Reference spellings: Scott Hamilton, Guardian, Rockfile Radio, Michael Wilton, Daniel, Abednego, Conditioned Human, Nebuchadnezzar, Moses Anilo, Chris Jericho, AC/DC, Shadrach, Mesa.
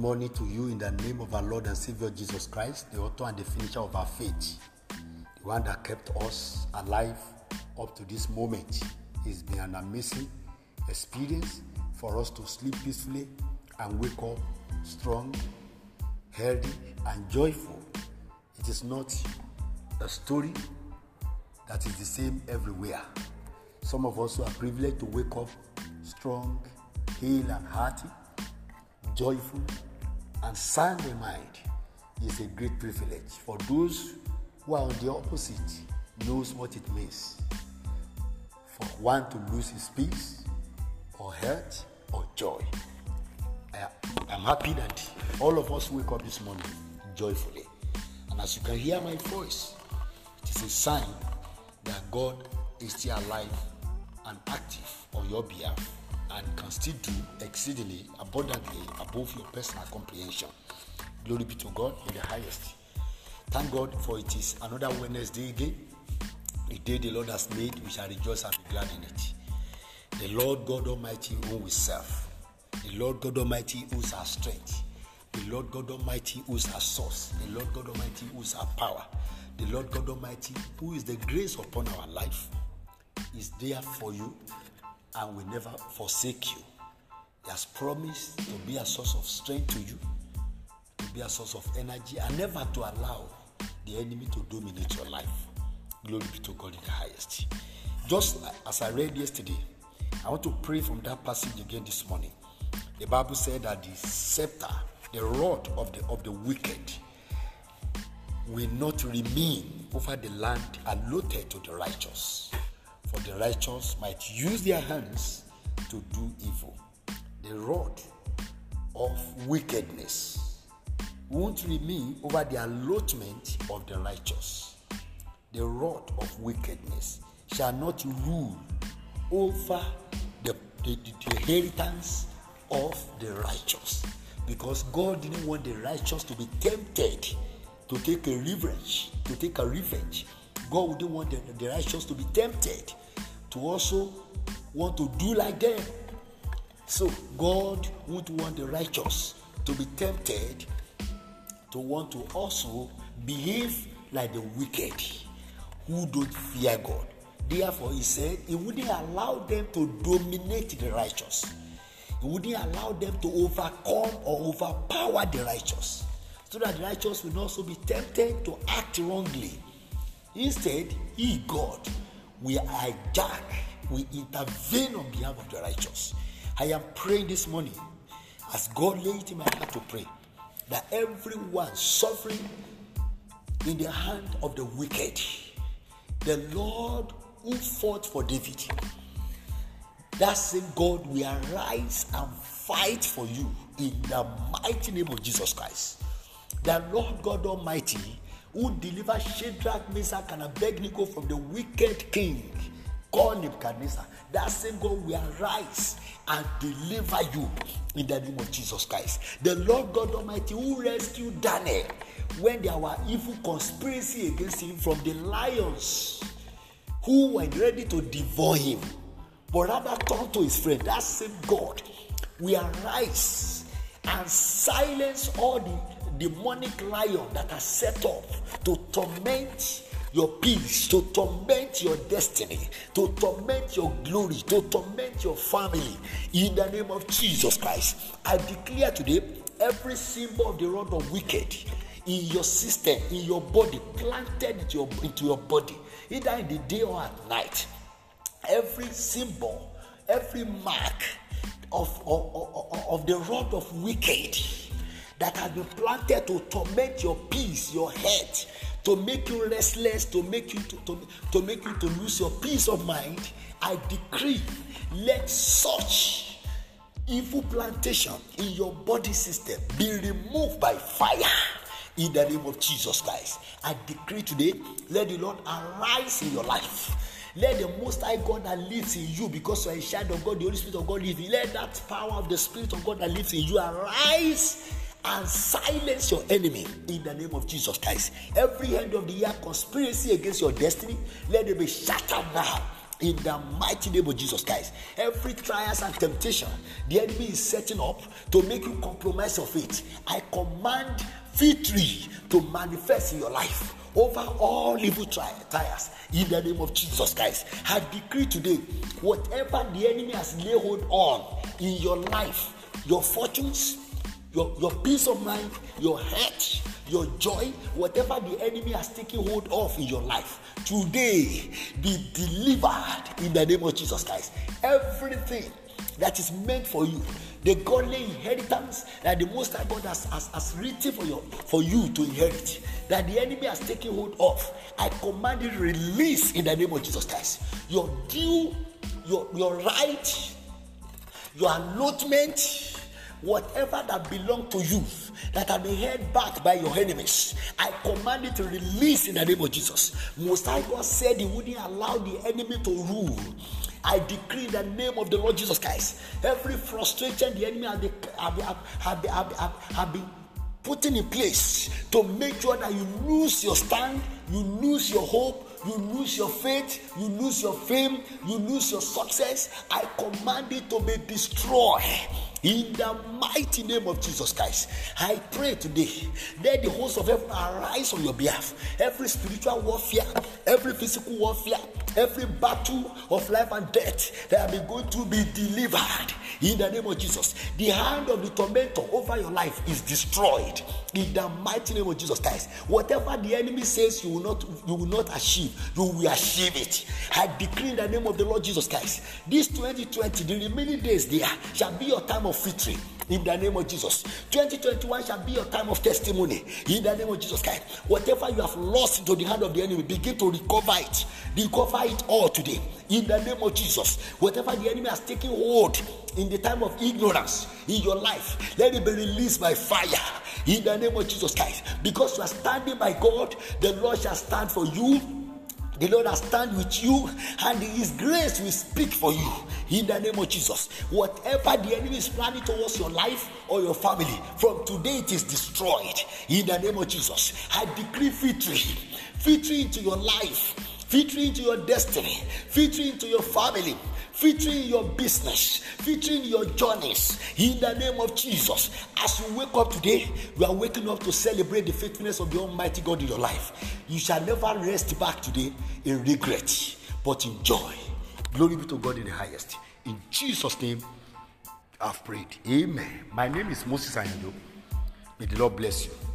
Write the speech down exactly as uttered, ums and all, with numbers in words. morning to you in the name of our Lord and Savior Jesus Christ, the author and the finisher of our faith. The one that kept us alive up to this moment. It's been an amazing experience for us to sleep peacefully and wake up strong, healthy, and joyful. It is not a story that is the same everywhere. Some of us are privileged to wake up strong, healed, and hearty, joyful, and sound in mind. Is a great privilege. For those who are on the opposite, knows what it means. For one to lose his peace, or health, or joy. I, I'm happy that all of us wake up this morning joyfully. And as you can hear my voice, it is a sign that God is still alive and active on your behalf and can still do exceedingly abundantly above your personal comprehension. Glory be to God in the highest. Thank God for it is another Wednesday again. The day the Lord has made, we shall rejoice and be glad in it. The Lord God Almighty who is self. The Lord God Almighty who is our strength. The Lord God Almighty who is our source. The Lord God Almighty who is our power. The Lord God Almighty who is the grace upon our life is there for you and will never forsake you. He has promised to be a source of strength to you, to be a source of energy, and never to allow the enemy to dominate your life. Glory be to God in the highest. Just as I read yesterday, I want to pray from that passage again this morning. The Bible said that the scepter, the rod of the of the wicked, will not remain over the land allotted to the righteous. For the righteous might use their hands to do evil. The rod of wickedness won't remain over the allotment of the righteous. The rod of wickedness shall not rule over the, the, the inheritance of the righteous. Because God didn't want the righteous to be tempted to take a revenge, to take a revenge. God wouldn't want the, the righteous to be tempted to also want to do like them. So God would want the righteous to be tempted to want to also behave like the wicked who don't fear God. Therefore, he said he wouldn't allow them to dominate the righteous. He wouldn't allow them to overcome or overpower the righteous, so that the righteous will also be tempted to act wrongly. Instead, he, God, will hijack, will intervene on behalf of the righteous. I am praying this morning, as God laid it in my heart to pray, that everyone suffering in the hand of the wicked, the Lord who fought for David, that same God will arise and fight for you in the mighty name of Jesus Christ. The Lord God Almighty, who delivered Shadrach, Mesa, and Abednego from the wicked king called Nebuchadnezzar, that same God will arise and deliver you in the name of Jesus Christ. The Lord God Almighty who rescued Daniel when there were evil conspiracy against him from the lions who were ready to devour him, but rather turned to his friend, that same God will arise and silence all the demonic lion that are set up to torment your peace, to torment your destiny, to torment your glory, to torment your family. In the name of Jesus Christ, I declare today, every symbol of the rod of wicked in your system, in your body, planted into your, into your body, either in the day or at night, every symbol, every mark of, of, of, of the rod of wicked that has been planted to torment your peace, your head, to make you restless, to make you to, to, to make you to lose your peace of mind. I decree, let such evil plantation in your body system be removed by fire in the name of Jesus Christ. I decree today, let the Lord arise in your life. Let the Most High God that lives in you, because you are a child of God, the Holy Spirit of God lives in you, let that power of the Spirit of God that lives in you arise and silence your enemy in the name of Jesus Christ. Every end of the year conspiracy against your destiny, let it be shattered now in the mighty name of Jesus Christ. Every trials and temptation the enemy is setting up to make you compromise your faith, I command victory to manifest in your life over all evil trials in the name of Jesus Christ. I decree today, whatever the enemy has laid hold on in your life, your fortunes, your, your peace of mind, your health, your joy, whatever the enemy has taken hold of in your life, today be delivered in the name of Jesus Christ. Everything that is meant for you, the godly inheritance that the Most High God has, has, has written for you, for you to inherit, that the enemy has taken hold of, I command it release in the name of Jesus Christ. Your due, your, your right, your allotment, whatever that belongs to you, that have been held back by your enemies, I command it to release in the name of Jesus. Most High God said He wouldn't allow the enemy to rule. I decree in the name of the Lord Jesus Christ, every frustration the enemy have been, have, have, have, have, have been putting in place to make sure that you lose your stand, you lose your hope, you lose your faith, you lose your fame, you lose your success, I command it to be destroyed in the mighty name of Jesus Christ. I pray today, let the host of heaven arise on your behalf. Every spiritual warfare, every physical warfare, every battle of life and death that have been going to be delivered in the name of Jesus. The hand of the tormentor over your life is destroyed in the mighty name of Jesus Christ. Whatever the enemy says you will not, you will not achieve, you will achieve it. I decree in the name of the Lord Jesus Christ, this twenty twenty, the remaining days there shall be your time of victory in the name of Jesus. twenty twenty-one shall be your time of testimony in the name of Jesus Christ. Whatever you have lost into the hand of the enemy, begin to recover it. Recover it all today in the name of Jesus. Whatever the enemy has taken hold in the time of ignorance in your life, let it be released by fire in the name of Jesus Christ. Because you are standing by God, the Lord shall stand for you. The Lord has stand with you, and His grace will speak for you in the name of Jesus. Whatever the enemy is planning towards your life or your family, from today it is destroyed in the name of Jesus. I decree victory, victory into your life, victory into your destiny, victory into your family, featuring your business, featuring your journeys in the name of Jesus. As you wake up today, you are waking up to celebrate the faithfulness of the Almighty God in your life. You shall never rest back today in regret, but in joy. Glory be to God in the highest. In Jesus' name, I've prayed. Amen. My name is Moses Anilo. May the Lord bless you.